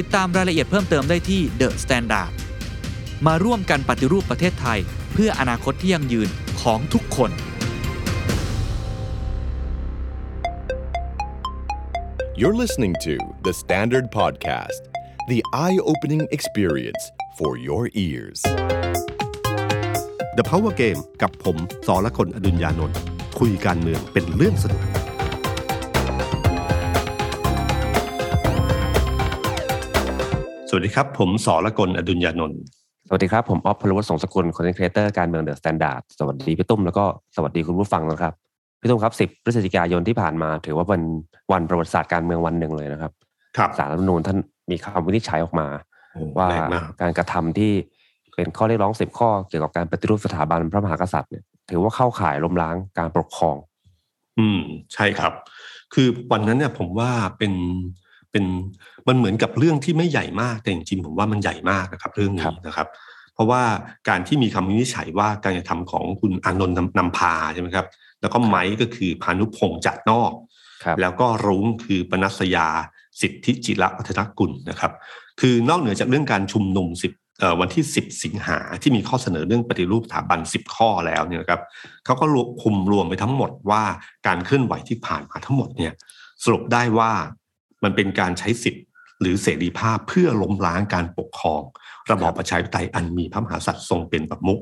ติดตามรายละเอียดเพิ่มเติมได้ที่ The Standard มาร่วมกันปฏิรูปประเทศไทยเพื่ออนาคตที่ยั่งยืนของทุกคนYou're listening to The Standard Podcast The eye-opening experience for your ears The Power Game กับผมสรกลอดุลยานนท์คุยการเมืองเป็นเรื่องสนุกสวัสดีครับผมสรกลอดุลยานนท์สวัสดีครับผมอ๊อฟพลวัฒน์สงสกุลคอนเทนต์ครีเอเตอร์การเมือง The Standard สวัสดีพี่ตุ้มแล้วก็สวัสดีคุณผู้ฟังนะครับพี่ตุ้มครับ10พฤศจิกายนที่ผ่านมาถือว่าเป็นวันประวัติศาสตร์การเมืองวันหนึ่งเลยนะครับศาลรัฐธรรมนูญท่านมีคำวินิจฉัยออกมาว่าการกระทำที่เป็นข้อเรียกร้อง10ข้อเกี่ยวกับการปฏิรูปสถาบันพระมหากษัตริย์เนี่ยถือว่าเข้าข่ายล้มล้างการปกครองใช่ครับคือวันนั้นเนี่ยผมว่าเป็นมันเหมือนกับเรื่องที่ไม่ใหญ่มากแต่จริงๆผมว่ามันใหญ่มากนะครับเรื่องนี้นะครับเพราะว่าการที่มีคำวินิจฉัยว่าการกระทำของคุณอานนท์นำพาใช่ไหมครับแล้วก็ไม้ก็คือพานุพงษ์จัดนอกแล้วก็รุ้งคือปนัสยาสิทธิจิรวัฒนกุลนะครับคือนอกเหนือจากเรื่องการชุมนุมวันที่10สิงหาที่มีข้อเสนอเรื่องปฏิรูปสถาบัน10ข้อแล้วเนี่ยครับเขาก็รวมไปทั้งหมดว่าการเคลื่อนไหวที่ผ่านมาทั้งหมดเนี่ยสรุปได้ว่ามันเป็นการใช้สิทธิ์หรือเสรีภาพเพื่อล้มล้างการปกครองระบอบประชาธิปไตยอันมีพระมหากษัตริย์ทรงเป็นประมุข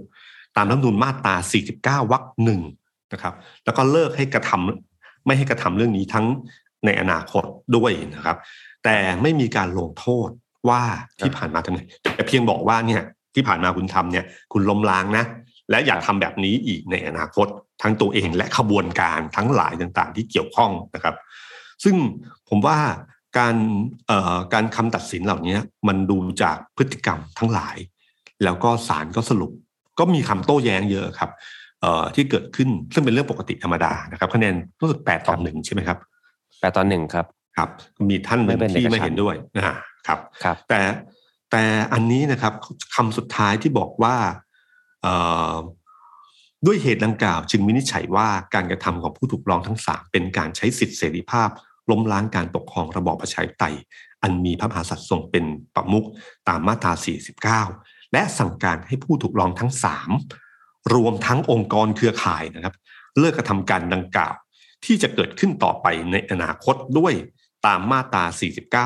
ตามรัฐธรรมนูญมาตรา49วรรค1นะครับแล้วก็เลิกให้กระทำไม่ให้กระทำเรื่องนี้ทั้งในอนาคตด้วยนะครับแต่ไม่มีการลงโทษว่าที่ผ่านมาทำไงแต่เพียงบอกว่าเนี่ยที่ผ่านมาคุณทำเนี่ยคุณล้มล้างนะและอยากทำแบบนี้อีกในอนาคตทั้งตัวเองและขบวนการทั้งหลายต่างๆที่เกี่ยวข้องนะครับซึ่งผมว่าการคำตัดสินเหล่านี้มันดูจากพฤติกรรมทั้งหลายแล้วก็ศาลก็สรุปก็มีคำโต้แย้งเยอะครับที่เกิดขึ้นซึ่งเป็นเรื่องปกติธรรมดานะครับคะแนนรู้สึก8-1ใช่ไหมครับ8-1ครับมีท่านหนึ่งที่ไม่เห็นด้วยนะครับแต่อันนี้นะครับคำสุดท้ายที่บอกว่าด้วยเหตุดังกล่าวจึงวินิจฉัยว่าการกระทำของผู้ถูกร้องทั้ง3เป็นการใช้สิทธิเสรีภาพล้มล้างการปกครองระบอบประชาธิปไตยอันมีพระมหากษัตริย์ทรงเป็นประมุขตามมาตรา49และสั่งการให้ผู้ถูกร้องทั้ง3รวมทั้งองค์กรเครือข่ายนะครับเลิกกระทำการดังกล่าวที่จะเกิดขึ้นต่อไปในอนาคตด้วยตามมาตรา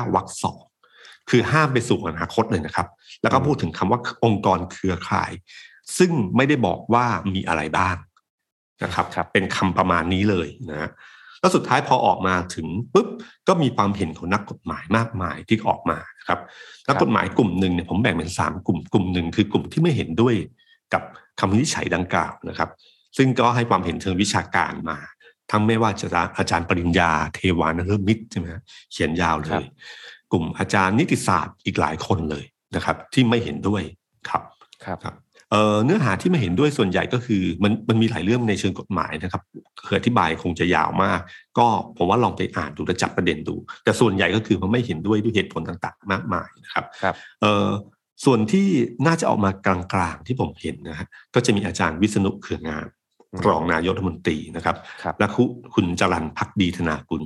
49วรรค2คือห้ามไปสู่อนาคตเลยนะครับแล้วก็พูดถึงคำว่าองค์กรเครือข่ายซึ่งไม่ได้บอกว่ามีอะไรบ้างนะครับเป็นคำประมาณนี้เลยนะแล้วสุดท้ายพอออกมาถึงปุ๊บก็มีความเห็นของนักกฎหมายมากมายที่ออกมานะครับนักกฎหมายกลุ่มหนึ่งเนี่ยผมแบ่งเป็น3กลุ่มหนึ่งคือกลุ่มที่ไม่เห็นด้วย กับคำวินิจฉัยดังกล่าวนะครับซึ่งก็ให้ความเห็นเชิงวิชาการมาทั้งไม่ว่าจะอาจารย์ปริญญาเทวานฤมิตรใช่ไหมเขียนยาวเลยกลุ่มอาจารย์นิติศาสตร์อีกหลายคนเลยนะครับที่ไม่เห็นด้วยครับครับเนื้อหาที่ไม่เห็นด้วยส่วนใหญ่ก็คือมันมีหลายเรื่องในเชิงกฎหมายนะครับคืออธิบายคงจะยาวมากก็ผมว่าลองไปอ่านดูและจับประเด็นดูแต่ส่วนใหญ่ก็คือมันไม่เห็นด้วยด้วยเหตุผลต่างๆมากมายนะครับส่วนที่น่าจะออกมากลางๆที่ผมเห็นนะฮะก็จะมีอาจารย์วิษณุเครืองามรองนายกรัฐมนตรีนะครับและคุณจรัญภักดีธนากุล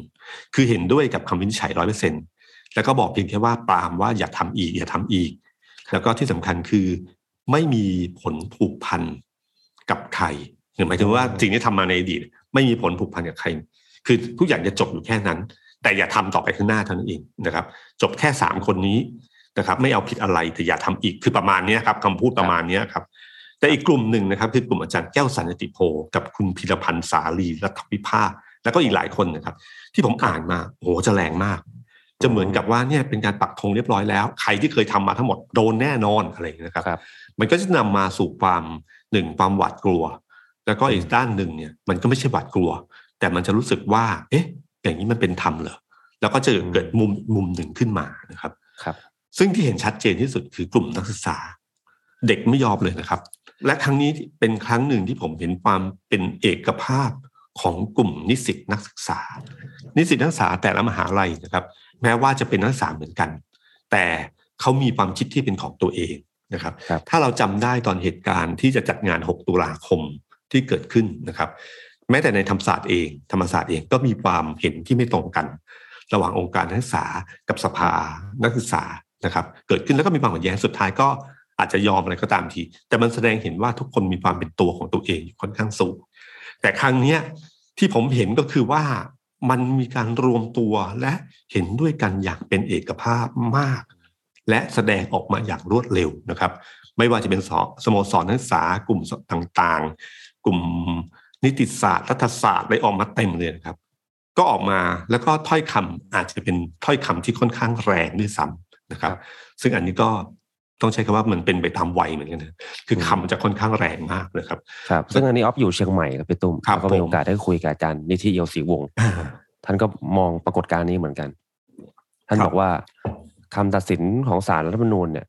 คือเห็นด้วยกับคำวินิจฉัย 100% แล้วก็บอกเพียงแค่ว่าปรามว่าอย่าทำอีกแล้วก็ที่สำคัญคือไม่มีผลผูกพันกับใครหมายถึงว่าสิ่งที่ทำมาในอดีตไม่มีผลผูกพันกับใครคือทุกอย่างจะจบอยู่แค่นั้นแต่อย่าทำต่อไปข้างหน้าเท่านั้นเองนะครับจบแค่3คนนี้นะครับไม่เอาผิดอะไรแต่อย่าทำอีกคือประมาณนี้ครับคำพูดประมาณนี้ครับแต่อีกกลุ่มหนึ่งนะครับคือกลุ่มอาจารย์แก้วสันติโพกับคุณพีรพันธ์สาลีรัฐวิภาคแล้วก็อีกหลายคนนะครับที่ผมอ่านมาโอ้โหจะแรงมากจะเหมือนกับว่าเนี่ยเป็นการปักธงเรียบร้อยแล้วใครที่เคยทำมาทั้งหมดโดนแน่นอนอะไรนะครับมันก็จะนำมาสู่ความหนึ่งความหวาดกลัวแล้วก็อีกด้านหนึ่งเนี่ยมันก็ไม่ใช่หวาดกลัวแต่มันจะรู้สึกว่าเอ๊ะอย่างนี้มันเป็นธรรมเหรอแล้วก็จะเกิดมุมหนึ่งขึ้นมานะครับซึ่งที่เห็นชัดเจนที่สุดคือกลุ่มนักศึกษาเด็กไม่ยอมเลยนะครับและครั้งนี้เป็นครั้งหนึ่งที่ผมเห็นความเป็นเอกภาพของกลุ่มนิสิตนักศึกษานิสิตนักศึกษาแต่ละมหาลัยนะครับแม้ว่าจะเป็นนักศึกษาเหมือนกันแต่เขามีความคิดที่เป็นของตัวเองนะครับถ้าเราจำได้ตอนเหตุการณ์ที่จะจัดงาน6ตุลาคมที่เกิดขึ้นนะครับแม้แต่ในธรรมศาสตร์เองก็มีความเห็นที่ไม่ตรงกันระหว่างองค์การนักศึกษากับสภานักศึกษานะครับเกิดขึ้นแล้วก็มีความขัดแย้งสุดท้ายก็อาจจะยอมอะไรก็ตามทีแต่มันแสดงเห็นว่าทุกคนมีความเป็นตัวของตัวเองค่อนข้างสูงแต่ครั้งนี้ที่ผมเห็นก็คือว่ามันมีการรวมตัวและเห็นด้วยกันอย่างเป็นเอกภาพมากและแสดงออกมาอย่างรวดเร็วนะครับไม่ว่าจะเป็นสโมสรนักศึกษากลุ่มต่างๆกลุ่มนิติศาสตร์รัฐศาสตร์อะไรออกมาเต็มเลยนะครับก็ออกมาแล้วก็ถ้อยคำอาจจะเป็นถ้อยคำที่ค่อนข้างแรงด้วยซ้ำนะครับซึ่งอันนี้ก็ต้องใช้คำว่ามันเป็นไปตามวัยเหมือนกันนะคือคำจะค่อนข้างแรงมากนะครับครับซึ่งอันนี้ออฟอยู่เชียงใหม่ครับพี่ตุ้มก็มีโอกาสได้คุยกับอาจารย์นิธิเอียวศรีวงศ์ท่านก็มองปรากฏการณ์นี้เหมือนกันท่านบอกว่าคำตัดสินของศาลรัฐธรรมนูญเนี่ย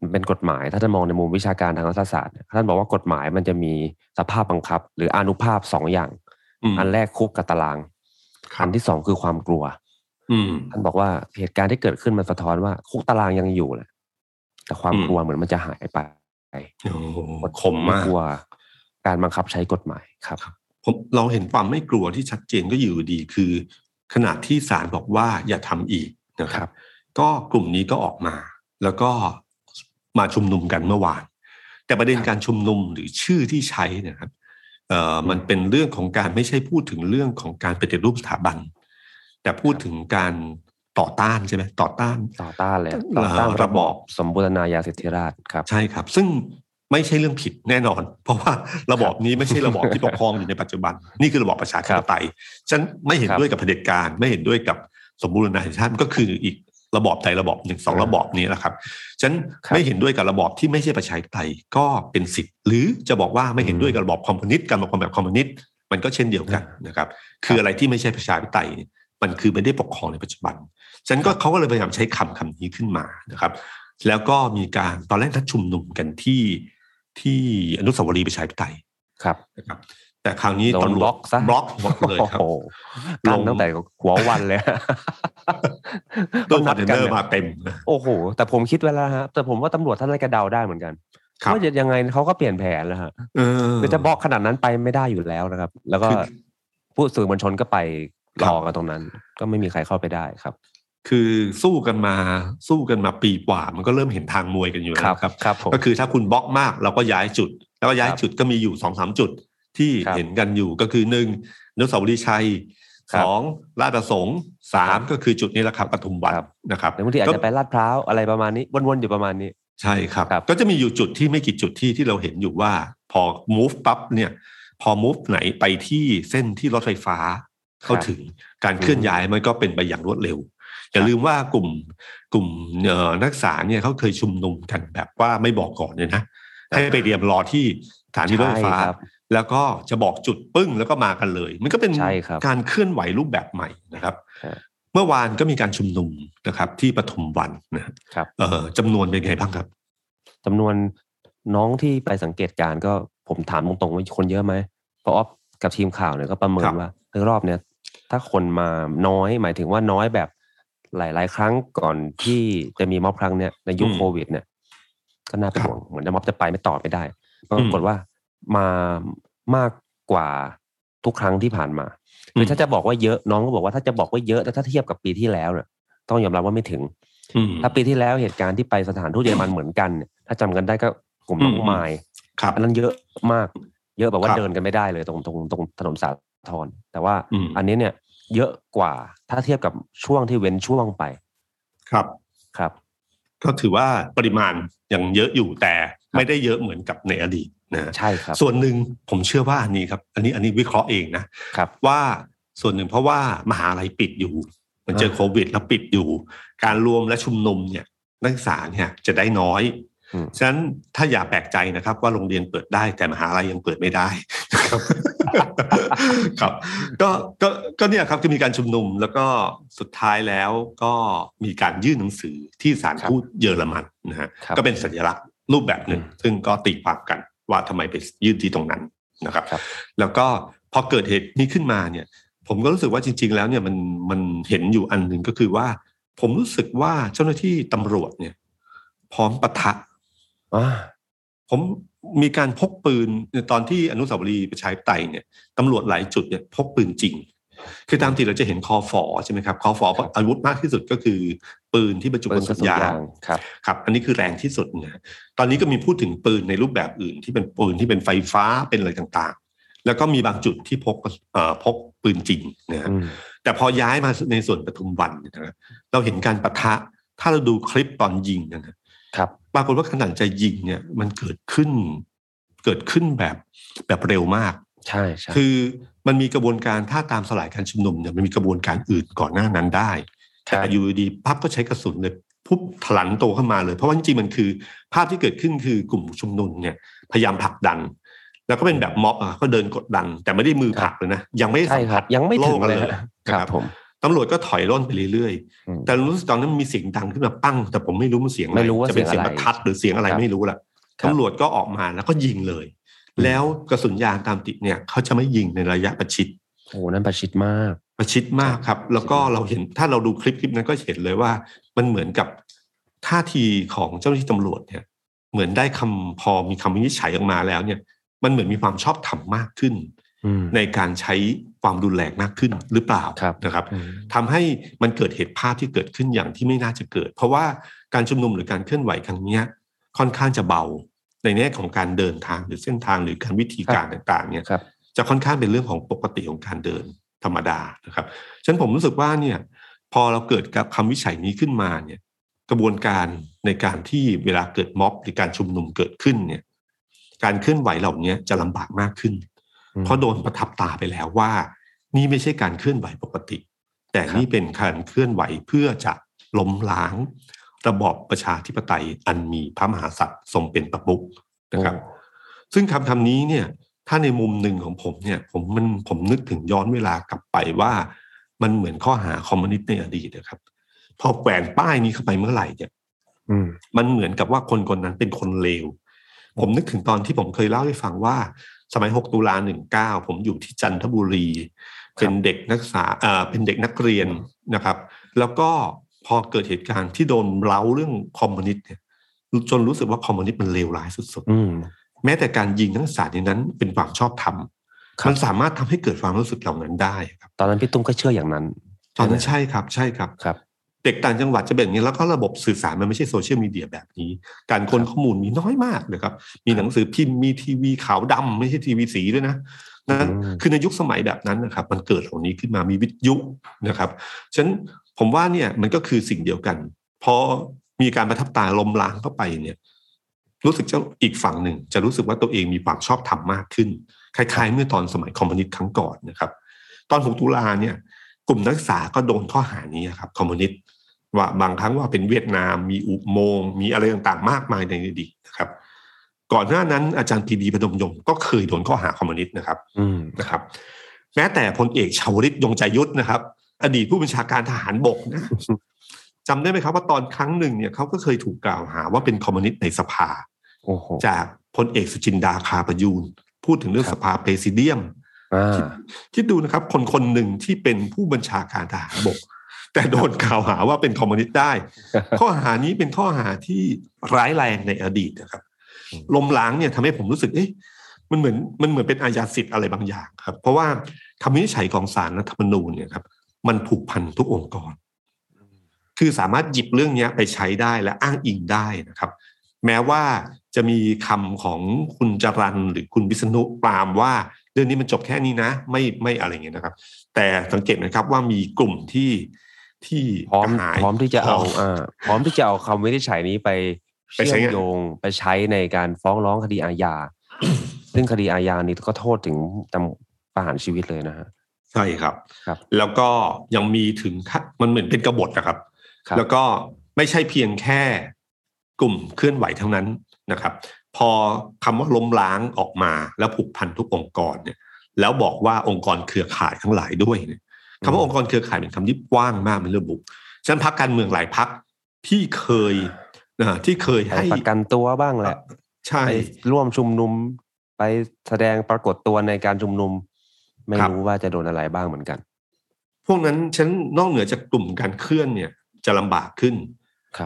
มันเป็นกฎหมายถ้าจะมองในมุมวิชาการทางรัฐศาสตร์ท่านบอกว่ากฎหมายมันจะมีสภาพบังคับหรืออานุภาพ2อย่างอันแรกคุกกับตารางอันที่2คือความกลัวท่านบอกว่าเหตุการณ์ที่เกิดขึ้นมันสะท้อนว่าคุกตารางยังอยู่แหละแต่ความกลัวเหมือนมันจะหายไปคมมากกลัวการบังคับใช้กฎหมายครับผมเราเห็นความไม่กลัวที่ชัดเจนก็อยู่ดีคือขณะที่ศาลบอกว่าอย่าทำอีกนะครับก็กลุ่มนี้ก็ออกมาแล้วก็มาชุมนุมกันเมื่อวานแต่ประเด็นการชุมนุมหรือชื่อที่ใช้นะครับมันเป็นเรื่องของการไม่ใช่พูดถึงเรื่องของการปฏิรูปสถาบันแต่พูดถึงการต่อต้านใช่ไหมต่อต้านเลยระบอบสมบูรณาญาสิทธิราชย์ครับใช่ครับซึ่งไม่ใช่เรื่องผิดแน่นอนเพราะว่าระบอบนี้ไม่ใช่ระบอบที่ปกครองอยู่ในปัจจุบันนี่คือระบอบประชาธิปไตยฉันไม่เห็นด้วยกับเผด็จการไม่เห็นด้วยกับสมบูรณาญาชาติก็คืออีกระบอบใดระบอบหนึ่งสองระบอบนี้แหละครับฉันไม่เห็นด้วยกับระบอบที่ไม่ใช่ประชาธิปไตยก็เป็นสิทธิ์หรือจะบอกว่าไม่เห็นด้วยกับระบอบคอมมิวนิสต์การปกครองแบบคอมมิวนิสต์มันก็เช่นเดียวกันนะครับคืออะไรที่ไม่ใช่ประชาธิปไตยมันคือไม่ได้ปกครองในปัจจุบันฉันก็เขาก็เลยพยายามใช้คำนี้ขึ้นมานะครับแล้วก็มีการตอนแรกนัดชุมนุมกันที่อนุสาวรีย์ประชาธิปไตยครับนะครับแต่คราวนี้ตำรวจบล็อกเลยครับลงตั้งแต่หัววันเลยต้องนัดกันมาเต็มโอ้โหแต่ผมคิดไว้แล้วฮะแต่ผมว่าตำรวจท่านอะไรก็เดาได้เหมือนกันว่าจะยังไงเขาก็เปลี่ยนแผนแล้วฮะคือจะบล็อกขนาดนั้นไปไม่ได้อยู่แล้วนะครับแล้วก็ผู้สื่อมวลชนก็ไปรอกันตรงนั้นก็ไม่มีใครเข้าไปได้ครับคือสู้กันมาปีกว่ามันก็เริ่มเห็นทางมวยกันอยู่แล้วครับก็คือถ้าคุณบล็อกมากเราก็ย้ายจุดแล้วก็ย้ายจุดก็มีอยู่ 2-3 จุดที่เห็นกันอยู่ก็คือ1อนุสาวรีย์ชัย2ราชประสงค์3ก็คือจุดนี้แหละครับปทุมวันนะครับบางทีอาจจะไปลาดพร้าวอะไรประมาณนี้วนๆอยู่ประมาณนี้ใช่ครับก็จะมีอยู่จุดที่ไม่กี่จุดที่เราเห็นอยู่ว่าพอ move ปั๊บเนี่ยพอ move ไหนไปที่เส้นที่รถไฟฟ้าเข้าถึงการเคลื่อนย้ายมันก็เป็นไปอย่างรวดเร็วอย่าลืมว่ากลุ่มนักศึกษาเนี่ยเขาเคยชุมนุมกันแบบว่าไม่บอกก่อนเลยนะ ให้ไปเตรียมรอที่สถานีรถไฟฟ้าแล้วก็จะบอกจุดปึ้งแล้วก็มากันเลยมันก็เป็นการเคลื่อนไหวรูปแบบใหม่นะครับเมื่อวานก็มีการชุมนุมนะครับที่ปทุมวันนะครับจำนวนเป็นไงบ้างครับจำนวนน้องที่ไปสังเกตการก็ผมถามตรงๆว่าคนเยอะไหมพออ๊อฟกับทีมข่าวเนี่ยก็ประเมินว่ารอบเนี่ยถ้าคนมาน้อยหมายถึงว่าน้อยแบบหลายๆครั้งก่อนที่จะมีม็อบครั้งเนี่ยในยุคโควิดเนี่ยก็น่าเป็นห่วงเหมือนม็อบจะไปไม่ต่อไม่ได้ปรากฏว่ามามากกว่าทุกครั้งที่ผ่านมาคือถ้าจะบอกว่าเยอะน้องก็บอกว่าถ้าจะบอกว่าเยอะแล้วถ้าเทียบกับปีที่แล้วเนี่ยต้องยอมรับว่าไม่ถึงถ้าปีที่แล้วเหตุการณ์ที่ไปสถานทูตเยอรมันเหมือนกันเนี่ยถ้าจำกันได้ก็กลุ่มน้องไม้อันนั้นเยอะมากเยอะแบบว่าเดินกันไม่ได้เลยตรงถนนสาทรแต่ว่าอันนี้เนี่ยเยอะกว่าถ้าเทียบกับช่วงที่เว้นช่วงไปครับครับก็ถือว่าปริมาณยังเยอะอยู่แต่ไม่ได้เยอะเหมือนกับในอดีตนะใช่ครับส่วนหนึ่งผมเชื่อว่าอันนี้ครับอันนี้วิเคราะห์เองนะครับว่าส่วนหนึ่งเพราะว่ามหาวิทยาลัยปิดอยู่มันเจอโควิดแล้วปิดอยู่การรวมและชุมนุมเนี่ยนักศึกษาเนี่ยจะได้น้อยฉะนั้นถ้าอย่าแปลกใจนะครับว่าโรงเรียนเปิดได้แต่มหาวิทยาลัยยังเปิดไม่ได้ครับ ครับก็เนี่ยครับจะมีการชุมนุมแล้วก็สุดท้ายแล้วก็มีการยื่นหนังสือที่ศาลทูตเยอรมันนะฮะก็เป็นสัญลักษณ์รูปแบบหนึ่งซึ่งก็ตีความกันว่าทำไมไปยื่นที่ตรงนั้นนะครับแล้วก็พอเกิดเหตุนี้ขึ้นมาเนี่ยผมก็รู้สึกว่าจริงๆแล้วเนี่ยมันเห็นอยู่อันหนึ่งก็คือว่าผมรู้สึกว่าเจ้าหน้าที่ตำรวจเนี่ยพร้อมปะทะผมมีการพกปืนตอนที่อนุสาวรีย์ประชาธิปไตยเนี่ยตำรวจหลายจุดเนี่ยพกปืนจริงคือตามที่เราจะเห็นคฝใช่ไหมครับคฝอาวุธมากที่สุดก็คือปืนที่บรรจุกระสุนยางครับอันนี้คือแรงที่สุดนะตอนนี้ก็มีพูดถึงปืนในรูปแบบอื่นที่เป็นปืนที่เป็นไฟฟ้าเป็นอะไรต่างๆแล้วก็มีบางจุดที่พกปืนจริงนะแต่พอย้ายมาในส่วนปทุมวันนะเราเห็นการปะทะถ้าเราดูคลิปตอนยิงนะครับปรากฏว่าขนาดจะยิงเนี่ยมันเกิดขึ้นแบบเร็วมากใช่คือมันมีกระบวนการถ้าตามสลายการชุมนุมเนี่ยมันมีกระบวนการอื่นก่อนหน้านั้นได้แต่อยู่ดีปั๊บก็ใช้กระสุนเลยปุ๊บถลันโตขึ้นมาเลยเพราะว่าจริงๆมันคือภาพที่เกิดขึ้นคือกลุ่มชุมนุมเนี่ยพยายามผลักดันแล้วก็เป็นแบบม็อบอ่ะก็เดินกดดันแต่ไม่ได้มือผลักเลยนะยังไม่สัมผัสยังไม่ถึงเลยครับผมตำรวจก็ถอยร่นไปเรื่อยๆแต่รู้สึกตอนนั้นมีเสียงดังขึ้นมาปั้งแต่ผมไม่รู้มันเสียงอะไรจะเป็นเสียงประทัดหรือเสียงอะไรไม่รู้ล่ะตำรวจก็ออกมาแล้วก็ยิงเลยแล้วกระสุนยางตามติเนี่ยเขาจะไม่ยิงในระยะประชิดโอ้นั่นประชิดมากครับแล้วก็เราเห็นถ้าเราดูคลิปนั้นก็เห็นเลยว่ามันเหมือนกับท่าทีของเจ้าหน้าที่ตำรวจเนี่ยเหมือนได้คำพอมีคำวินิจฉัยออกมาแล้วเนี่ยมันเหมือนมีความชอบธรรมมากขึ้นในการใช้ความรุนแรงมากขึ้นหรือเปล่านะครับทำให้มันเกิดเหตุภาพที่เกิดขึ้นอย่างที่ไม่น่าจะเกิดเพราะว่าการชุมนุมหรือการเคลื่อนไหวครั้งนี้ค่อนข้างจะเบาในแง่ของการเดินทางหรือเส้นทางหรือการวิธีการต่างๆเนี่ยจะค่อนข้างเป็นเรื่องของปกติของการเดินธรรมดานะครับฉะนั้นผมรู้สึกว่าเนี่ยพอเราเกิดกับคำวิจัยนี้ขึ้นมาเนี่ยกระบวนการในการที่เวลาเกิดม็อบหรือการชุมนุมเกิดขึ้นเนี่ยการเคลื่อนไหวเหล่านี้จะลำบากมากขึ้นเพราะโดนประทับตาไปแล้วว่านี่ไม่ใช่การเคลื่อนไหวปกติแต่นี่เป็นการเคลื่อนไหวเพื่อจะล้มล้างระบอบประชาธิปไตยอันมีพระมหากษัตริย์ทรงเป็นประมุขนะครับซึ่งคำนี้เนี่ยถ้าในมุมหนึ่งของผมเนี่ยผมนึกถึงย้อนเวลากลับไปว่ามันเหมือนข้อหาคอมมิวนิสต์ในอดีตนะครับพอแขวนป้ายนี้เข้าไปเมื่อไหร่เนี่ยมันเหมือนกับว่าคนคนนั้นเป็นคนเลวผมนึกถึงตอนที่ผมเคยเล่าให้ฟังว่าสมัย6ตุลา19ผมอยู่ที่จันทบุรีเป็นเด็กนักศึกษาเป็นเด็กนักเรียนนะครับแล้วก็พอเกิดเหตุการณ์ที่โดนเล้าเรื่องคอมมิวนิสต์เนี่ยจนรู้สึกว่าคอมมิวนิสต์มันเลวร้ายสุดๆแม้แต่การยิงนักศึกษาในนั้นเป็นความชอบธรรมมันสามารถทำให้เกิดความรู้สึกเหล่านั้นได้ครับตอนนั้นพี่ตุ้มก็เชื่ออย่างนั้นตอนนั้นใช่ครับเด็กต่างจังหวัดจะเป็นอย่างนี้แล้วก็ระบบสื่อสารมันไม่ใช่โซเชียลมีเดียแบบนี้การค้นข้อมูลมีน้อยมากเลยครับมีหนังสือพิมพ์มีทีวีขาวดำไม่ใช่ทีวีสีด้วยนะนั่นคือในยุคสมัยแบบนั้นนะครับมันเกิดเหล่านี้ขึ้นมามีวิทยุนะครับฉะนั้นผมว่าเนี่ยมันก็คือสิ่งเดียวกันพอมีการประทับตาล้มล้างเข้าไปเนี่ยรู้สึกเจ้าอีกฝั่งหนึ่งจะรู้สึกว่าตัวเองมีความชอบธรรมมากขึ้นคล้ายๆเมื่อตอนสมัยคอมมิวนิสต์ครั้งก่อนนะครับตอน6ตุลาเนี่ยกลุ่มนักศึกษาก็โดนข้อหานี้ครับคอมมิวนิสต์ว่าบางครั้งว่าเป็นเวียดนามมีอุโมงค์มีอะไรต่างๆมากมายในอดีตนะครับ ก่อนหน้านั้นอาจารย์ปรีดีพนมยงค์ก็เคยโดนข้อหาคอมมิวนิสต์นะครับนะครับแม้แต่พลเอกชวลิตยงใจยุทธนะครับอดีตผู้บัญชาการทหารบกนะจำได้ไหมครับว่าตอนครั้งหนึ่งเนี่ยเขาก็เคยถูกกล่าวหาว่าเป็นคอมมิวนิสต์ในสภาจากพลเอกสุจินดาคาประยูรพูดถึงเรื่องสภาเพรสิเดียมคิดดูนะครับคนๆหนึ่งที่เป็นผู้บัญชาการทหารบกแต่โดนกล่าวหาว่าเป็นคอมมิวนิสต์ได้ข้อหานี้เป็นข้อหาที่ร้ายแรงในอดีตนะครับลมล้างเนี่ยทำให้ผมรู้สึกมันเหมือนเป็นอาญาสิทธิ์อะไรบางอย่างครับเพราะว่าคำวินิจฉัยของศาลรัฐธรรมนูญเนี่ยครับมันผูกพันทุกองค์กรคือสามารถหยิบเรื่องนี้ไปใช้ได้และอ้างอิงได้นะครับแม้ว่าจะมีคำของคุณจรัญหรือคุณวิษณุปรามว่าเรื่องนี้มันจบแค่นี้นะไม่อะไรเงี้ยนะครับแต่สังเกตนะครับว่ามีกลุ่มที่พร้อมที่จะเอาพร้อมที่จะเอาคำวินิจฉัยนี้ไปเชื่อมโยงไปใช้ในการฟ้องร้องคดีอาญา ซึ่งคดีอาญานี้ก็โทษถึงจำประหารชีวิตเลยนะฮะใช่ครับแล้วก็ยังมีถึงมันเหมือนเป็นกบฏนะครับแล้วก็ไม่ใช่เพียงแค่กลุ่มเคลื่อนไหวเท่านั้นนะครับพอคำว่าล้มล้างออกมาแล้วผูกพันทุกองค์กรเนี่ยแล้วบอกว่าองค์กรเครือข่ายทั้งหลายด้วยคำว่าองค์กรเครือข่ายเป็นคำที่กว้างมากเป็นระบุฉะนั้นพรรคการเมืองหลายพรรคที่เคยให้ประกันตัวบ้างแหละใช่ร่วมชุมนุมไปแสดงปรากฏตัวในการชุมนุมไม่รู้ว่าจะโดนอะไรบ้างเหมือนกันพวกนั้นฉันนอกเหนือจากกลุ่มการเคลื่อนเนี่ยจะลำบากขึ้น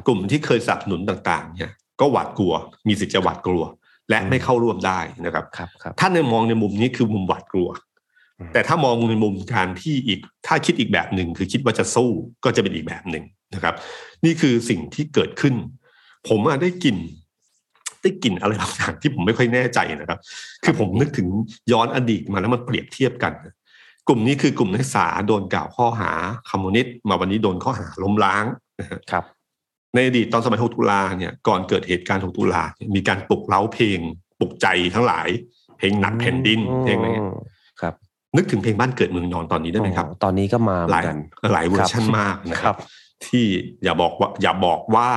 กลุ่มที่เคยสนับสนุนต่างๆเนี่ยก็หวาดกลัวมีสิทธิ์จะหวาดกลัวและไม่เข้าร่วมได้นะครับถ้าในมองในมุมนี้คือมุมหวาดกลัวแต่ถ้ามองในมุมการที่อีกถ้าคิดอีกแบบหนึ่งคือคิดว่าจะสู้ก็จะเป็นอีกแบบหนึ่งนะครับนี่คือสิ่งที่เกิดขึ้นผมได้กลิ่นอะไรบางอย่างที่ผมไม่ค่อยแน่ใจนะครับคือผมนึกถึงย้อนอดีตมาแล้วมันเปรียบเทียบกันกลุ่มนี้คือกลุ่มนักศึกษาโดนกล่าวข้อหาคอมมิวนิสต์มาวันนี้โดนข้อหาล้มล้างนะครับในอดีตตอนสมัย6ตุลาเนี่ยก่อนเกิดเหตุการณ์6ตุลามีการปลุกเร้าเพลงปลุกใจทั้งหลายเพลงหนักแผ่นดินเพลงอะไรเงี้ยครับนึกถึงเพลงบ้านเกิดเมืองนอนตอนนี้ได้ไหมครับตอนนี้ก็มาหลายเวอร์ชันมากนะครับที่อย่าบอกว่า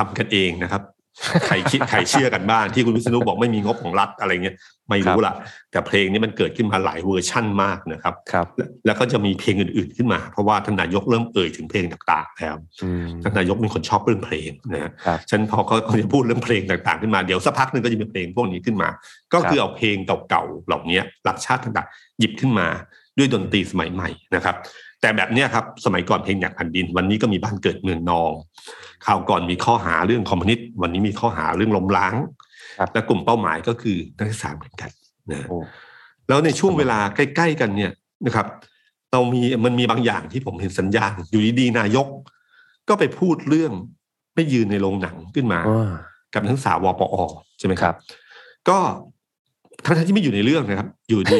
ทำกันเองนะครับใครคิดใครเชื่อกันบ้างที่คุณวิษณุบอกไม่มีงบของรัฐอะไรเงี้ยไม่รู้ล่ะแต่เพลงนี้มันเกิดขึ้นมาหลายเวอร์ชั่นมากนะครับแล้วก็จะมีเพลงอื่นๆขึ้นมาเพราะว่าท่านนายกเริ่มเอ่ยถึงเพลงต่างๆแล้วท่านนายกเป็นคนชอบเรื่องเพลงนะฉันพอเขาจะพูดเรื่องเพลงต่างๆขึ้นมาเดี๋ยวสักพักนึงก็จะมีเพลงพวกนี้ขึ้นมาก็คือเอาเพลงเก่าๆเหล่านี้หลักชาติต่างๆหยิบขึ้นมาด้วยดนตรีสมัยใหม่นะครับแต่แบบเนี้ยครับสมัยก่อนเพลงหนักแผ่นดินวันนี้ก็มีบ้านเกิดเมืองนองข่าวก่อนมีข้อหาเรื่องคอมมิวนิสต์วันนี้มีข้อหาเรื่องล้มล้างและกลุ่มเป้าหมายก็คือนักศึกษาเหมือนกันนะแล้วในช่วงเวลาใกล้ๆกันเนี่ยนะครับมันมีบางอย่างที่ผมเห็นสัญญาณอยู่ดีๆนายกก็ไปพูดเรื่องไม่ยืนในโรงหนังขึ้นมากับนักศึกษาวปอใช่ไหมครับก็ทั้งที่ไม่อยู่ในเรื่องนะครับอยู่ดี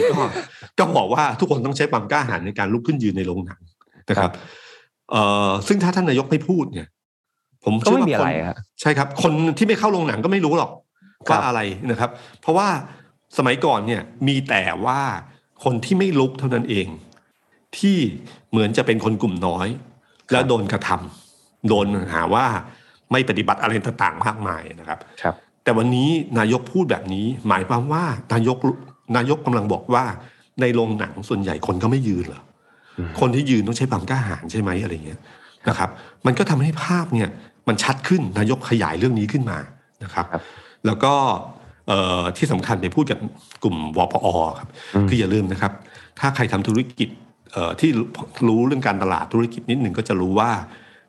ก็บอกว่าทุกคนต้องใช้ความกล้าหาญในการลุกขึ้นยืนในโรงหนังนะครับซึ่งถ้าท่านนายกไม่พูดเนี่ยผมก็ไม่มีอะไรครับใช่ครับคนที่ไม่เข้าโรงหนังก็ไม่รู้หรอกว่าอะไรนะครับเพราะว่าสมัยก่อนเนี่ยมีแต่ว่าคนที่ไม่ลุกเท่านั้นเองที่เหมือนจะเป็นคนกลุ่มน้อยแล้วโดนกระทำโดนหาว่าไม่ปฏิบัติอะไรต่างๆมากมายนะครับแต่วันนี้นายกพูดแบบนี้หมายความว่านายกกำลังบอกว่าในโรงหนังส่วนใหญ่คนก็ไม่ยืนหรอคนที่ยืนต้องใช้ความกล้าหาญใช่ไหมอะไรเงี้ยนะครับมันก็ทำให้ภาพเนี่ยมันชัดขึ้นนายกขยายเรื่องนี้ขึ้นมานะครับแล้วก็ที่สำคัญไปพูดกับกลุ่มวปอครับคืออย่าลืมนะครับถ้าใครทำธุรกิจที่รู้เรื่องการตลาดธุรกิจนิดนึงก็จะรู้ว่า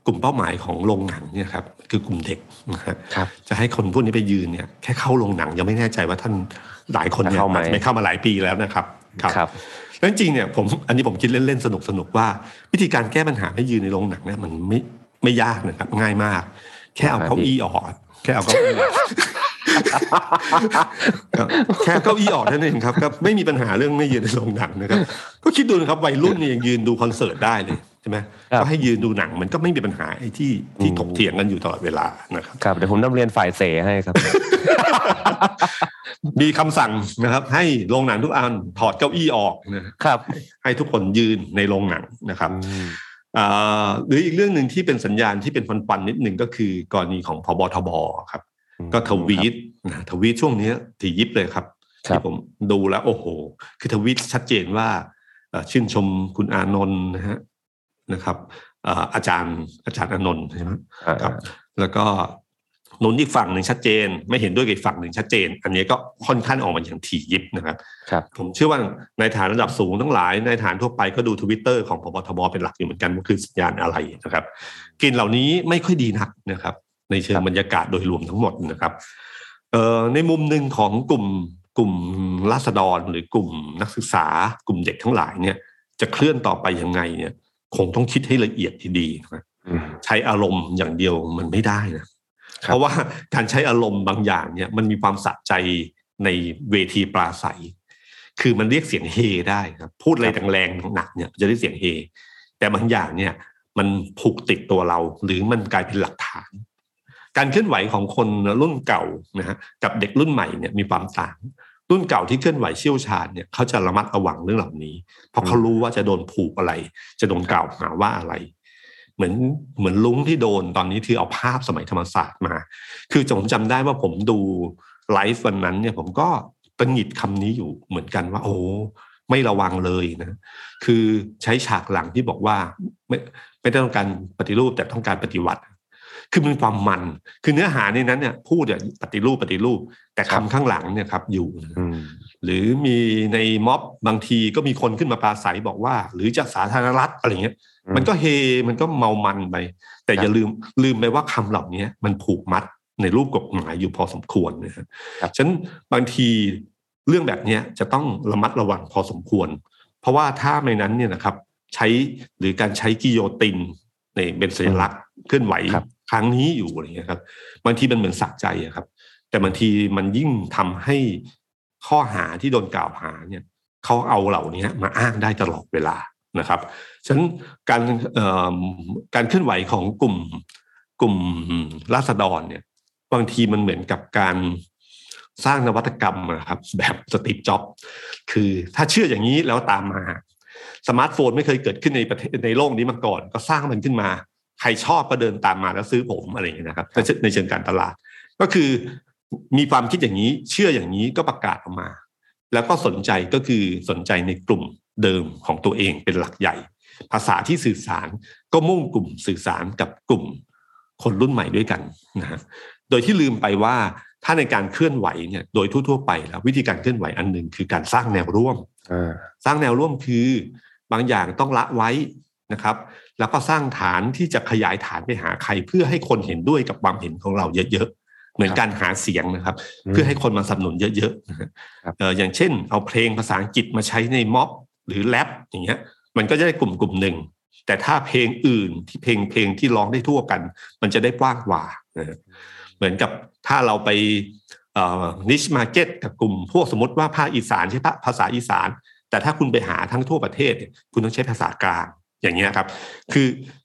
กลุ่มเป้าหมายของโรงหนังเนี่ยครับคือกลุ่มเด็กนะครับจะให้คนพวกนี้ไปยืนเนี่ยแค่เข้าโรงหนังยังไม่แน่ใจว่าท่านหลายคนเนี่ยไม่เข้ามาหลายปีแล้วนะครับครับแล้วจริงเนี่ยผมคิดเล่นๆสนุกๆว่าวิธีการแก้ปัญหาให้ยืนในโรงหนังเนี่ยมันไม่ยากนะครับง่ายมากแค่เอาเก้าอี้ออกแค่เก้าอี้ออกนั่นเองครับก็ไม่มีปัญหาเรื่องไม่ยืนในโรงหนังนะครับก็คิดดูนะครับวัยรุ่นนี่ยังยืนดูคอนเสิร์ตได้เลยใช่ไหมก็ให้ยืนดูหนังมันก็ไม่มีปัญหาไอ้ที่ถกเถียงกันอยู่ตลอดเวลานะครับครับเดี๋ยวผมนำเรียนฝ่ายเสให้ครับมีคำสั่งนะครับให้โรงหนังทุกอันถอดเก้าอี้ออกนะครับให้ทุกคนยืนในโรงหนังนะครับหรืออีกเรื่องนึงที่เป็นสัญญาณที่เป็นฟันนิดนึงก็คือกรณีของผบ.ทบ.ครับ ก็ทวีตช่วงนี้ถี่ยิบเลยครับที่ผมดูแล้วโอ้โหคือทวีตชัดเจนว่าชื่นชมคุณอานนท์นะครับอาจารย์อานนท์ใช่ไหมครับแล้วก็นนท์อีกฝั่งหนึ่งชัดเจนไม่เห็นด้วยกับฝั่งหนึ่งชัดเจนอันนี้ก็ค่อนข้างออกมาอย่างถี่ยิบนะครับผมเชื่อว่าในฐานระดับสูงทั้งหลายในฐานทั่วไปก็ดู Twitter ของพบทบเป็นหลักอยู่เหมือนกันว่าคือสัญญาณอะไรนะครับกลิ่นเหล่านี้ไม่ค่อยดีนักนะครับในเชิงบรรยากาศโดยรวมทั้งหมดนะครับในมุมหนึ่งของกลุ่มราษฎรหรือกลุ่มนักศึกษากลุ่มเด็กทั้งหลายเนี่ยจะเคลื่อนต่อไปยังไงเนี่ยคงต้องคิดให้ละเอียดดีๆนะใช้อารมณ์อย่างเดียวมันไม่ได้นะเพราะว่าการใช้อารมณ์บางอย่างเนี่ยมันมีความสะใจในเวทีปราศัยคือมันเรียกเสียงเฮได้ครับพูดอะไรแรงๆหนักเนี่ยจะได้เสียงเฮแต่บางอย่างเนี่ยมันผูกติดตัวเราหรือมันกลายเป็นหลักฐานการเคลื่อนไหวของคนรุ่นเก่านะฮะกับเด็กรุ่นใหม่เนี่ยมีความต่างรุ่นเก่าที่เคลื่อนไหวเชี่ยวชาญเนี่ยเขาจะระมัดระวังเรื่องเหล่านี้เพราะเขารู้ว่าจะโดนผูกอะไรจะโดนกล่าวหาว่าอะไรเหมือนลุงที่โดนตอนนี้คือเอาภาพสมัยธรรมศาสตร์มาคือผมจำได้ว่าผมดูไลฟ์วันนั้นเนี่ยผมก็ตะหงิดคำนี้อยู่เหมือนกันว่าโอ้ไม่ระวังเลยนะคือใช้ฉากหลังที่บอกว่าไม่ต้องการปฏิรูปแต่ต้องการปฏิวัติคือมันความมันคือเนื้อหาในนั้นเนี่ยพูดอย่างปฏิรูปแต่คำข้างหลังเนี่ยครับอยู่หรือมีในม็อบบางทีก็มีคนขึ้นมาปราศัยบอกว่าหรือจะสาธารณรัฐอะไรเงี้ยมันก็เฮมันก็เมามันไปแต่อย่าลืมไปว่าคำเหล่านี้มันผูกมัดในรูปกฎหมายอยู่พอสมควรนะครับฉะนั้นบางทีเรื่องแบบนี้จะต้องระมัดระวังพอสมควรเพราะว่าถ้าไม่นั้นเนี่ยนะครับใช้หรือการใช้กิโยตินในเป็นสัญลักษณ์เคลื่อนไหวครั้งนี้อยู่อะไรเงี้ยครับบางทีมันเหมือนสะใจอะครับแต่บางทีมันยิ่งทำให้ข้อหาที่โดนกล่าวหาเนี่ยเขาเอาเหล่านี้มาอ้างได้ตลอดเวลานะครับฉะนั้นการเคลื่อนไหวของกลุ่มราษฎรเนี่ยบางทีมันเหมือนกับการสร้างนวัตกรรมนะครับแบบสตีฟจ็อบส์คือถ้าเชื่ออย่างนี้แล้วตามมาสมาร์ทโฟนไม่เคยเกิดขึ้นในประเทศในโลกนี้มาก่อนก็สร้างมันขึ้นมาใครชอบก็เดินตามมาแล้วซื้อผมอะไรอย่างเงี้ยนะครับในเชิงการตลาดก็คือมีความคิดอย่างนี้เชื่ออย่างนี้ก็ประกาศออกมาแล้วก็สนใจก็คือสนใจในกลุ่มเดิมของตัวเองเป็นหลักใหญ่ภาษาที่สื่อสารก็มุ่งกลุ่มสื่อสารกับกลุ่มคนรุ่นใหม่ด้วยกันนะฮะโดยที่ลืมไปว่าถ้าในการเคลื่อนไหวเนี่ยโดยทั่วๆไปแล้ววิธีการเคลื่อนไหวอันนึงคือการสร้างแนวร่วมสร้างแนวร่วมคือบางอย่างต้องละไว้นะครับแล้วก็สร้างฐานที่จะขยายฐานไปหาใครเพื่อให้คนเห็นด้วยกับความเห็นของเราเยอะๆเหมือนการหาเสียงนะครับเพื่อให้คนมาสนับสนุนเยอะๆอย่างเช่นเอาเพลงภาษาอังกฤษมาใช้ในม็อบหรือแรปอย่างเงี้ยมันก็จะได้กลุ่มหนึ่งแต่ถ้าเพลงอื่นที่เพลงที่ร้องได้ทั่วกันมันจะได้กว้างกว่าเหมือนกับถ้าเราไปนิชมาร์เก็ตกับกลุ่มพวกสมมติว่าภาคอีสานใช่ปะภาษาอีสานแต่ถ้าคุณไปหาทั้งทั่วประเทศเนี่ยคุณต้องใช้ภาษากลางอย่างเงี้ยครับ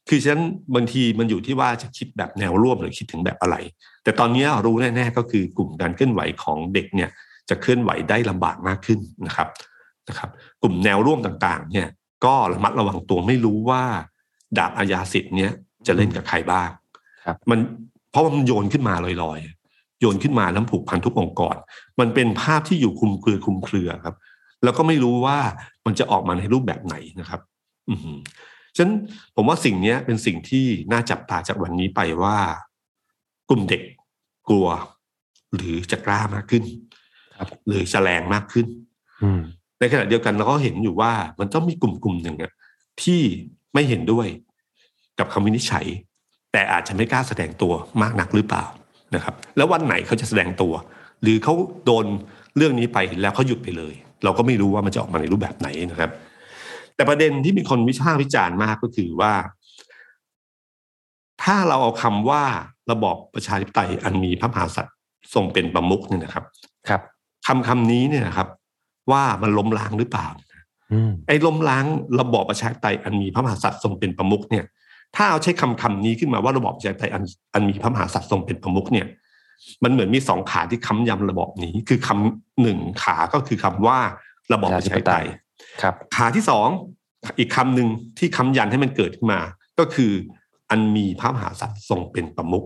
คือฉะนั้นบางทีมันอยู่ที่ว่าจะคิดแบบแนวร่วมหรือคิดถึงแบบอะไรแต่ตอนนี้รู้แน่ๆก็คือกลุ่มการเคลื่อนไหวของเด็กเนี่ยจะเคลื่อนไหวได้ลำบากมากขึ้นนะครับกลุ่มแนวร่วมต่างๆเนี่ยก็ระมัดระวังตัวไม่รู้ว่าดาบอาญาสิทธิ์เนี่ยจะเล่นกับใครบ้างมันเพราะว่ามันโยนขึ้นมาลอยๆโยนขึ้นมาแล้วผูกพันทุกองค์กรมันเป็นภาพที่อยู่คลุมเครือครับแล้วก็ไม่รู้ว่ามันจะออกมาในรูปแบบไหนนะครับฉะนั้นผมว่าสิ่งนี้เป็นสิ่งที่น่าจับตาจากวันนี้ไปว่ากลุ่มเด็กกลัวหรือจะกล้ามากขึ้นหรือจะแรงมากขึ้นในขณะเดียวกันเราก็เห็นอยู่ว่ามันต้องมีกลุ่มหนึ่งอะที่ไม่เห็นด้วยกับคำวินิจฉัยแต่อาจจะไม่กล้าแสดงตัวมากนักหรือเปล่านะครับแล้ววันไหนเขาจะแสดงตัวหรือเขาโดนเรื่องนี้ไปแล้วเขาหยุดไปเลยเราก็ไม่รู้ว่ามันจะออกมาในรูปแบบไหนนะครับแต่ประเด็นที่มีคนวิพากษ์วิจารณ์มากก็คือว่าถ้าเราเอาคำว่าระบอบประชาธิปไตยอันมีพระมหากษัตริย์ทรงเป็นประมุขเนี่ยนะครับคำนี้เนี่ยนะครับว่ามันล้มล้างหรือเปล่าไอ้ล้มล้างระบอบประชาธิปไตยอันมีพระมหากษัตริย์ทรงเป็นประมุขเนี่ยถ้าเอาใช้คำนี้ขึ้นมาว่าระบอบประชาธิปไตยอันมีพระมหากษัตริย์ทรงเป็นประมุขเนี่ยมันเหมือนมีสองขาที่ค้ำยันระบอบนี้คือคำหนึ่งขาก็คือคำว่าระบอบประชาธิปไตยขาที่สองอีกคำหนึ่งที่ค้ำยันให้มันเกิดขึ้นมาก็คืออันมีพระมหากษัตริย์ทรงเป็นประมุข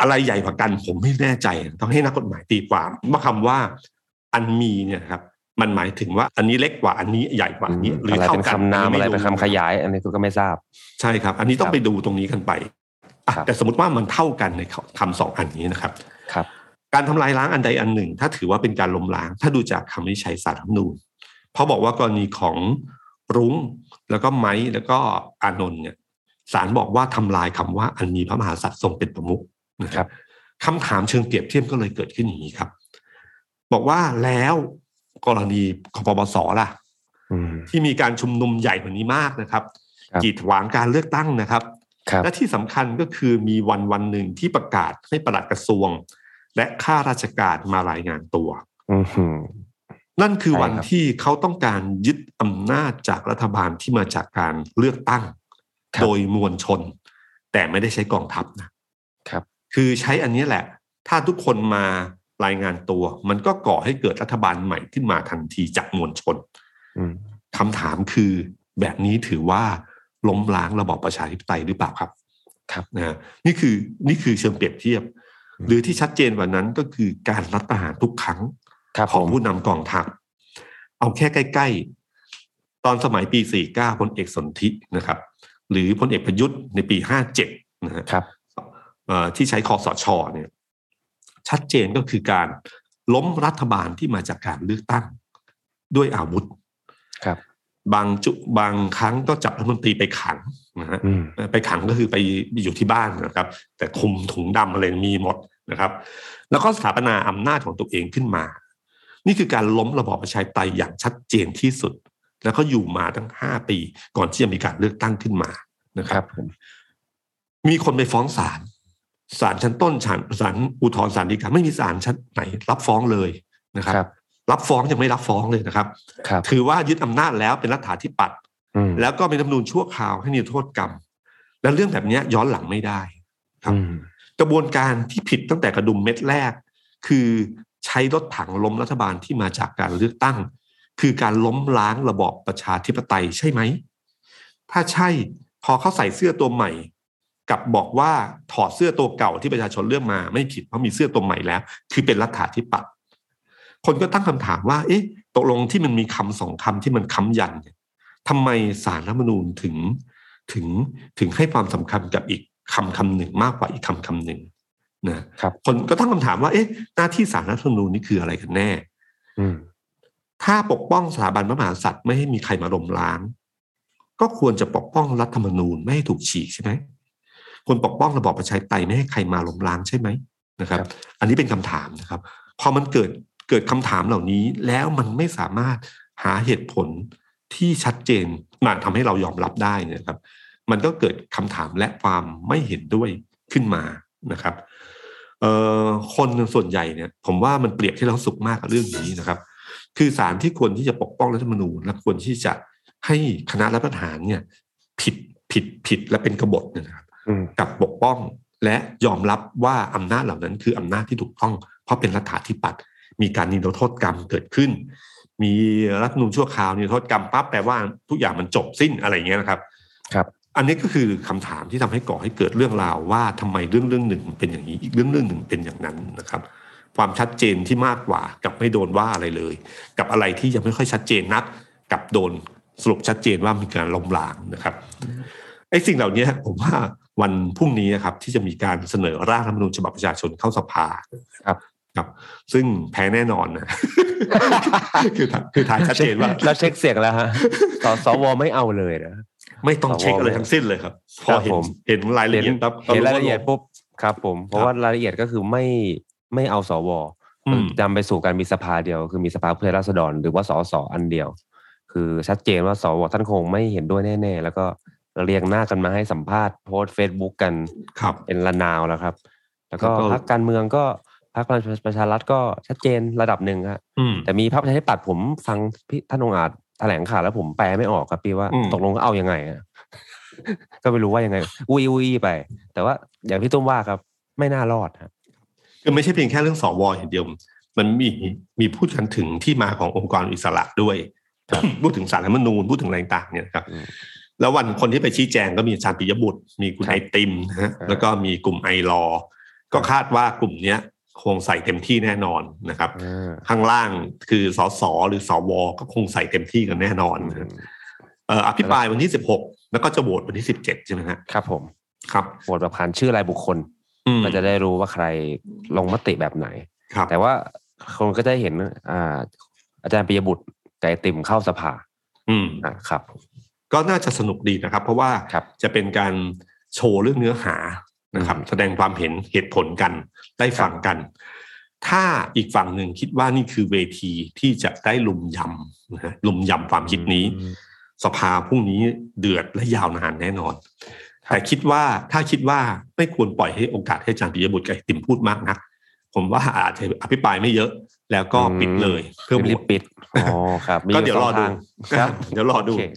อะไรใหญ่กว่ากันผมไม่แน่ใจต้องให้นักกฎหมายตีความว่าคำว่าอันมีเนี่ยครับมันหมายถึงว่าอันนี้เล็กกว่าอันนี้ใหญ่กว่าอันนี้หรือเท่ากันอะไรเป็นคำขยายอันนี้ก็ไม่ทราบใช่ครับอันนี้ต้องไปดูตรงนี้กันไปแต่สมมติว่ามันเท่ากันในคำสองอันนี้นะครับการทำลายล้างอันใดอันหนึ่งถ้าถือว่าเป็นการล้มล้างถ้าดูจากคำวินิจฉัยศาลรัฐธรรมนูญเพราะบอกว่ากรณีของรุ้งแล้วก็ไม้แล้วก็อานนท์เนี่ยศาลบอกว่าทำลายคำว่าอันมีพระมหากษัตริย์ทรงเป็นประมุขนะครับคำถามเชิงเปรียบเทียบก็เลยเกิดขึ้นอย่างนี้ครับบอกว่าแล้วกรณีของปปส.ล่ะที่มีการชุมนุมใหญ่กว่านี้มากนะครับกีดขวางการเลือกตั้งนะครับและที่สำคัญก็คือมีวันหนึ่งที่ประกาศให้ปลัดกระทรวงและข้าราชการมารายงานตัวนั่นคือวันที่เขาต้องการยึดอำนาจจากรัฐบาลที่มาจากการเลือกตั้งโดยมวลชนแต่ไม่ได้ใช้กองทัพนะครับคือใช้อันนี้แหละถ้าทุกคนมารายงานตัวมันก็ก่อให้เกิดรัฐบาลใหม่ขึ้นมาทันทีจากมวลชนคำถามคือแบบนี้ถือว่าล้มล้างระบอบประชาธิปไตยหรือเปล่าครับครับนะนี่คือเชิงเปรียบเทียบหรือที่ชัดเจนกว่านั้นก็คือการรัฐประหารทุกครั้งของผู้นำกองทัพเอาแค่ใกล้ๆตอนสมัยปี49พลเอกสนธินะครับหรือพลเอกประยุทธ์ในปี57นะครับที่ใช้คสช.เนี่ยชัดเจนก็คือการล้มรัฐบาลที่มาจากการเลือกตั้งด้วยอาวุธครับบางครั้งก็จับรัฐมนตรีไปขังนะฮะไปขังก็คือไปอยู่ที่บ้านนะครับแต่คุมถุงดำอะไรมีหมดนะครับแล้วก็สถาปนาอำนาจของตัวเองขึ้นมานี่คือการล้มระบอบประชาธิปไตยอย่างชัดเจนที่สุดแล้วก็อยู่มาตั้ง5ปีก่อนที่จะมีการเลือกตั้งขึ้นมานะครับมีคนไปฟ้องศาลชั้นต้นศาลอุทธรณ์ศาลฎีกาไม่มีศาลชั้นไหนรับฟ้องเลยนะครับรับฟ้องยังไม่รับฟ้องเลยนะครับถือว่ายึดอำนาจแล้วเป็นรัฐาธิปัตย์แล้วก็มีรัฐธรรมนูญชั่วคราวให้นิรโทษกรรมและเรื่องแบบนี้ย้อนหลังไม่ได้ครับกระบวนการที่ผิดตั้งแต่กระดุมเม็ดแรกคือใช้รถถังล้มรัฐบาลที่มาจากการเลือกตั้งคือการล้มล้างระบอบประชาธิปไตยใช่ไหมถ้าใช่พอเขาใส่เสื้อตัวใหม่กับบอกว่าถอดเสื้อตัวเก่าที่ประชาชนเลือกมาไม่ผิดเพราะมีเสื้อตัวใหม่แล้วคือเป็นรัฐาธิปัตย์คนก็ตั้งคำถามว่าเอ๊ะตกลงที่มันมีคำสองคำที่มันค้ำยันเนี่ยทำไมศาลรัฐธรรมนูญถึงให้ความสำคัญกับอีกคำหนึ่งมากกว่าอีกคำหนึ่งนะครับคนก็ตั้งคำถามว่าเอ๊ะหน้าที่ศาลรัฐธรรมนูญนี่คืออะไรกันแน่ถ้าปกป้องสถาบันพระมหากษัตริย์ไม่ให้มีใครมาล้มล้างก็ควรจะปกป้องรัฐธรรมนูญไม่ให้ถูกฉีกใช่ไหมควรปกป้องระบอบประชาธิปไตยไม่ให้ใครมาล้มล้างใช่ไหมนะครับอันนี้เป็นคำถามนะครับพอมันเกิดคำถามเหล่านี้แล้วมันไม่สามารถหาเหตุผลที่ชัดเจนมาทำให้เรายอมรับได้นะครับมันก็เกิดคำถามและความไม่เห็นด้วยขึ้นมานะครับคนส่วนใหญ่เนี่ยผมว่ามันเปรียบให้เราสุขมากกับเรื่องนี้นะครับคือศาลที่ควรที่จะปกป้องรัฐธรรมนูญและควรที่จะให้คณะรัฐประหารเนี่ยผิดและเป็นกบฏนะครับกับปกป้องและยอมรับว่าอำนาจเหล่านั้นคืออำนาจที่ถูกต้องเพราะเป็นรัฐาธิปัตย์มีการนิรโทษกรรมเกิดขึ้นมีรัฐธรรมนูญชั่วคราวนิรโทษกรรมปั๊บแปลว่าทุกอย่างมันจบสิ้นอะไรอย่างเงี้ยนะครับครับอันนี้ก็คือคำถามที่ทำให้ก่อให้เกิดเรื่องราวว่าทำไมเรื่องหนึ่งเป็นอย่างนี้อีกเรื่องหนึ่งเป็นอย่างนั้นนะครับความชัดเจนที่มากกว่ากับไม่โดนว่าอะไรเลยกับอะไรที่ยังไม่ค่อยชัดเจนนักกับโดนสรุปชัดเจนว่ามีการล้มล้างนะครับไอ้สิ่งเหล่านี้ผมว่าวันพรุ่งนี้ครับที่จะมีการเสนอร่างรัฐธรรมนูญฉบับประชาชนเข้าสภาครับครับซึ่งแพ้แน่นอนนะคือทางชัดเจนว่าเราเช็คเสียงแล้วฮะต่อสวไม่เอาเลยนะไม่ต้องเช็คอะไรทั้งสิ้นเลยครับพอเห็นรายละเอียดครับเห็นรายละเอียดปุ๊บครับผมเพราะว่ารายละเอียดก็คือไม่เอาสวจำไปสู่การมีสภาเดียวคือมีสภาผู้แทนราษฎรหรือว่าสสอันเดียวคือชัดเจนว่าสวท่านคงไม่เห็นด้วยแน่ๆแล้วก็เรียงหน้ากันมาให้สัมภาษณ์โพสต์ Facebook กันเป็นระนาวแล้วครับแล้วก็พรรคการเมืองก็พรรคประชารัฐก็ชัดเจนระดับหนึ่งครับแต่มีพรรคประชาธิปัตย์ผมฟังพี่ท่านองอาจแถลงข่าวแล้วผมแปลไม่ออกครับพี่ว่าตกลงก็เอายังไงก็ไม่รู้ว่ายังไงอุ้ยไปแต่ว่าอย่างพี่ตุ้มว่าครับไม่น่ารอดครับคือไม่ใช่เพียงแค่เรื่องสวอย่างเดียวมันมีพูดกันถึงที่มาขององค์กรอิสระด้วยพูดถึงศาลรัฐธรรมนูญพูดถึงอะไรต่างเนี่ยครับแล้ววันคนที่ไปชี้แจงก็มีอาจารย์ปิยบุตรมีคุณไอติมนะฮะแล้วก็มีกลุ่มไอลอ ก็คาดว่ากลุ่มเนี้ยคงใส่เต็มที่แน่นอนนะครับข้างล่างคือสสหรือสวก็คงใส่เต็มที่กันแน่นอนนะครับอภิปรายวันที่16แล้วก็จะโหวตวันที่17ใช่ไหมฮะครับผมครับโหวตแบบผ่านชื่อรายบุคคลก็จะได้รู้ว่าใครลงมติแบบไหนแต่ว่าคนก็จะเห็นอาจารย์ปิยบุตรไก่ติ่มเข้าสภาครับก็น่าจะสนุกดีนะครับเพราะว่าจะเป็นการโชว์เรื่องเนื้อหานะครับแสดงความเห็นเหตุผลกันได้ฟังกันถ้าอีกฝั่งหนึ่งคิดว่านี่คือเวทีที่จะได้ลุมยำนะฮะลุมยำความคิดนี้สภาพรุ่งนี้เดือดและยาวนานแน่นอนแต่คิดว่าถ้าคิดว่าไม่ควรปล่อยให้โอกาสให้อาจารย์ปิยบุตรไก่ติ่มพูดมากนักผมว่าอาจจะอภิปรายไม่เยอะแล้วก็ปิดเลยเพื่อรีบปิดก็เดี๋ยวรอดู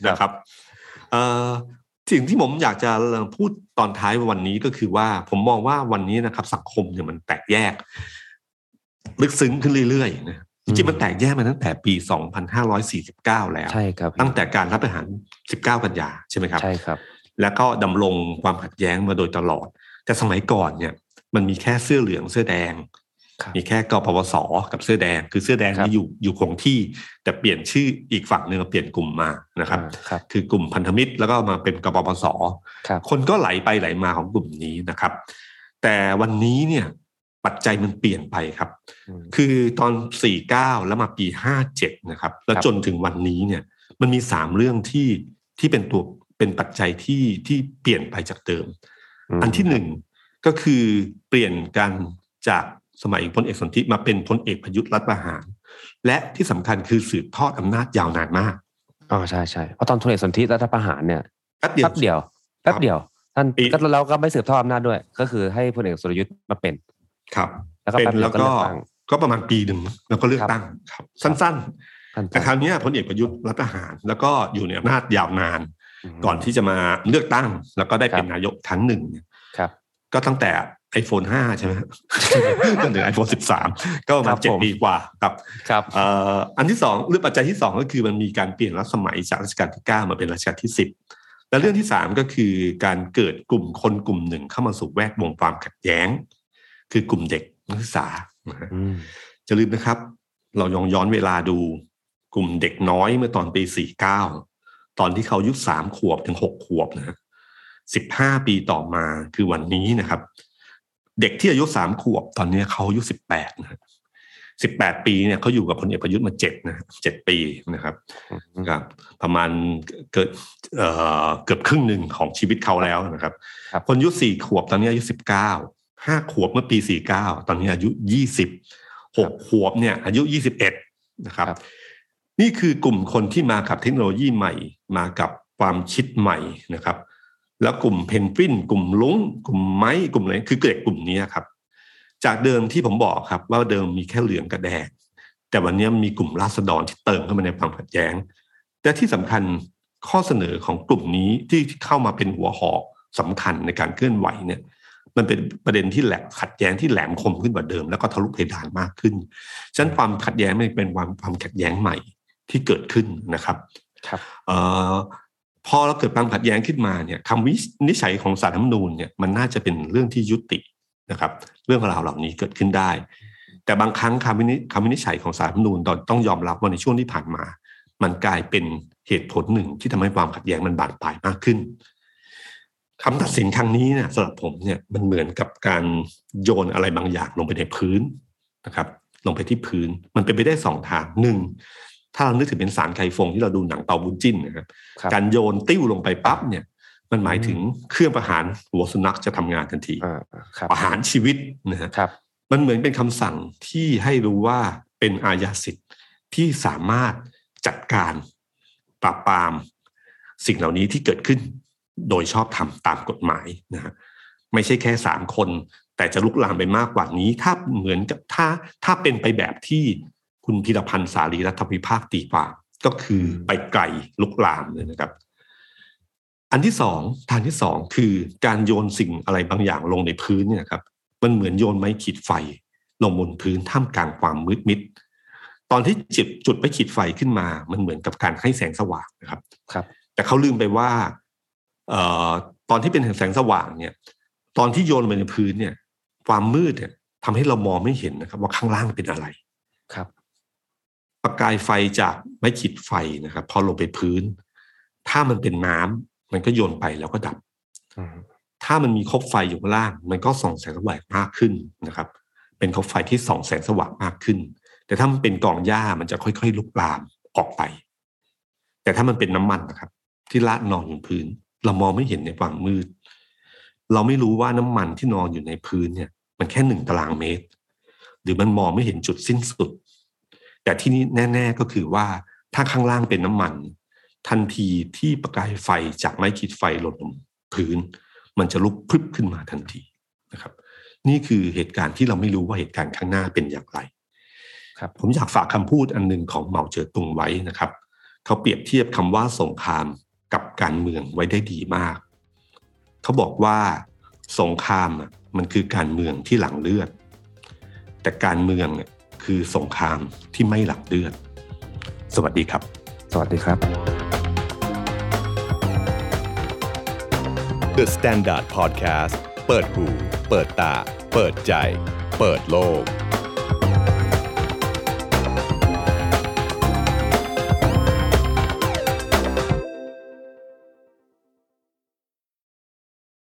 นะครับสิ่งที่ผมอยากจะพูดตอนท้ายวันนี้ก็คือว่าผมมองว่าวันนี้นะครับสังคมเนี่ยมันแตกแยกลึกซึ้งขึ้นเรื่อยๆนะจริงๆมันแตกแยกมาตั้งแต่ปี2549แล้วใช่ครับตั้งแต่การรัฐประหาร19กันยาใช่ไหมครับใช่ครับแล้วก็ดำรงความขัดแย้งมาโดยตลอดแต่สมัยก่อนเนี่ยมันมีแค่เสื้อเหลืองเสื้อแดงมีแค่กปปส.กับเสื้อแดงคือเสื้อแดงที่อยู่คงที่แต่เปลี่ยนชื่ออีกฝั่งหนึ่งเปลี่ยนกลุ่มมานะครับคือกลุ่มพันธมิตรแล้วก็มาเป็นกปปส.คนก็ไหลไปไหลมาของกลุ่มนี้นะครับแต่วันนี้เนี่ยปัจจัยมันเปลี่ยนไปครับคือตอน49แล้วมาปี57นะครับแล้วจนถึงวันนี้เนี่ยมันมี3เรื่องที่เป็นปัจจัยที่เปลี่ยนไปจากเดิมอันที่หนึ่งก็คือเปลี่ยนกันจากสมัยพลเอกสนธิมาเป็นพลเอกประยุทธ์รัฐประหารและที่สำคัญคือสืบทอดอำนาจยาวนานมากอ๋อใช่ๆเพราะตอนพลเอกสนธิรัฐประหารเนี่ยแป๊บเดียวท่านแล้วก็ไม่สืบทอดอำนาจด้วยก็คือให้พลเอกสุรยุทธ์มาเป็นครับแล้วก็เป็นแล้วก็ประมาณปีนึงแล้วก็เลือกตั้งครับสั้นๆแต่คราวนี้พลเอกประยุทธ์รัฐประหารแล้วก็อยู่ในอำนาจยาวนานก่อนที่จะมาเลือกตั้งแล้วก็ได้เป็นนายกครั้งหนึ่งครับก็ตั้งแต่ iPhone 5 ใช่ไหมจนถึง iPhone 13 ก็มา7ปีกว่าครับอันที่2หรือปัจจัยที่2ก็คือมันมีการเปลี่ยนรัชสมัยจากรัชกาลที่9มาเป็นรัชกาลที่10และเรื่องที่3ก็คือการเกิดกลุ่มคนกลุ่มหนึ่งเข้ามาสู่แวดวงความขัดแย้งคือกลุ่มเด็กนักศึกษาจะลืมนะครับเราย้อนเวลาดูกลุ่มเด็กน้อยเมื่อตอนปี49ตอนที่เขาอายุ3ขวบถึง6ขวบนะ15ปีต่อมาคือวันนี้นะครับเด็กที่อายุ3ขวบตอนนี้เขาอายุ18นะ18ปีเนี่ยเขาอยู่กับพลเอกประยุทธ์มา7ปีนะครับประมาณเกือบครึ่งหนึ่งของชีวิตเขาแล้วนะครับคนอายุ4ขวบตอนนี้อายุ19 5ขวบเมื่อปี49ตอนนี้อายุ20 6ขวบเนี่ยอายุ21นะครับนี่คือกลุ่มคนที่มากับเทคโนโลยีใหม่มากับความคิดใหม่นะครับแล้วกลุ่มเพนกวินกลุ่มลุงกลุ่มไม้กลุ่มอะไรคือเกิดกลุ่มนี้ครับจากเดิมที่ผมบอกครับว่าเดิมมีแค่เหลืองกับแดงแต่วันนี้มีกลุ่มราษฎรที่เติมเข้ามาในความขัดแย้งและที่สำคัญข้อเสนอของกลุ่มนี้ที่เข้ามาเป็นหัวหอกสำคัญในการเคลื่อนไหวเนี่ยมันเป็นประเด็นที่แหลกขัดแย้งที่แหลมคมขึ้นกว่าเดิมแล้วก็ทะลุเพดานมากขึ้นฉะนั้นความขัดแย้งไม่เป็นความขัดแย้งใหม่ที่เกิดขึ้นนะครับพอเราเกิดความขัดแย้งขึ้นมาเนี่ยคำวินิจฉัยของศาลรัฐธรรมนูญเนี่ยมันน่าจะเป็นเรื่องที่ยุตินะครับเรื่องราวเหล่านี้เกิดขึ้นได้แต่บางครั้งคำวินิจฉัยของศาลรัฐธรรมนูญต้องยอมรับว่าในช่วงที่ผ่านมามันกลายเป็นเหตุผลหนึ่งที่ทำให้ความขัดแย้งมันบานปลายมากขึ้นคำตัดสินครั้งนี้เนี่ยสำหรับผมเนี่ยมันเหมือนกับการโยนอะไรบางอย่างลงไปในพื้นนะครับลงไปที่พื้นมันเป็นไปได้สองทางหนึ่งถ้าเรานึกถึงเป็นสารไคฟงที่เราดูหนังเตาบุญจิ้นนะครับการโยนติ้วลงไปปั๊บเนี่ยมันหมายถึงเครื่องประหารหัวสุนัขจะทำงานทันทีประหารชีวิตนะครับมันเหมือนเป็นคำสั่งที่ให้รู้ว่าเป็นอาญาสิทธิ์ที่สามารถจัดการปราบปรามสิ่งเหล่านี้ที่เกิดขึ้นโดยชอบธรรมตามกฎหมายนะฮะไม่ใช่แค่3คนแต่จะลุกลามไปมากกว่านี้ถ้าเหมือนกับถ้าเป็นไปแบบที่คุณพีรพันธ์สารีรัฐวิภาคตีความก็คือไปไกลลุกลามเลยนะครับอันที่สองทางที่สองคือการโยนสิ่งอะไรบางอย่างลงในพื้นเนี่ยครับมันเหมือนโยนไม้ขีดไฟลงบนพื้นท่ามกลางความมืดมิดตอนที่จุดไปขีดไฟขึ้นมามันเหมือนกับการให้แสงสว่างนะครับแต่เขาลืมไปว่าตอนที่เป็นแสงสว่างเนี่ยตอนที่โยนลงไปในพื้นเนี่ย ความมืดเนี่ยทำให้เรามองไม่เห็นนะครับว่าข้างล่างเป็นอะไรครับประกายไฟจากไม้ขีดไฟนะครับพอลงไปพื้นถ้ามันเป็นน้ำมันก็โยนไปแล้วก็ดับถ้ามันมีคบไฟอยู่ข้างล่างมันก็ส่องแสงสว่างมากขึ้นนะครับเป็นคบไฟที่ส่องแสงสว่างมากขึ้นแต่ถ้ามันเป็นกองหญ้ามันจะค่อยๆลุกลามออกไปแต่ถ้ามันเป็นน้ำมันนะครับที่ละนองอยู่พื้นเรามองไม่เห็นในความมืดเราไม่รู้ว่าน้ำมันที่นอนอยู่ในพื้นเนี่ยมันแค่1ตารางเมตรหรือมันมองไม่เห็นจุดสิ้นสุดแต่ที่นี่แน่ๆก็คือว่าถ้าข้างล่างเป็นน้ำมันทันทีที่ประกายไฟจากไม้ขีดไฟหล่นลงพื้นมันจะลุกพรึบขึ้นมาทันทีนะครับนี่คือเหตุการณ์ที่เราไม่รู้ว่าเหตุการณ์ข้างหน้าเป็นอย่างไรครับผมอยากฝากคำพูดอันหนึ่งของเหมาเจ๋อตุงไว้นะครับเขาเปรียบเทียบคำว่าสงครามกับการเมืองไว้ได้ดีมากเขาบอกว่าสงครามมันคือการเมืองที่หลั่งเลือดแต่การเมืองคือสงครามที่ไม่หลั่งเลือดสวัสดีครับสวัสดีครับ The Standard Podcast เปิดหูเปิดตาเปิดใจเปิดโลก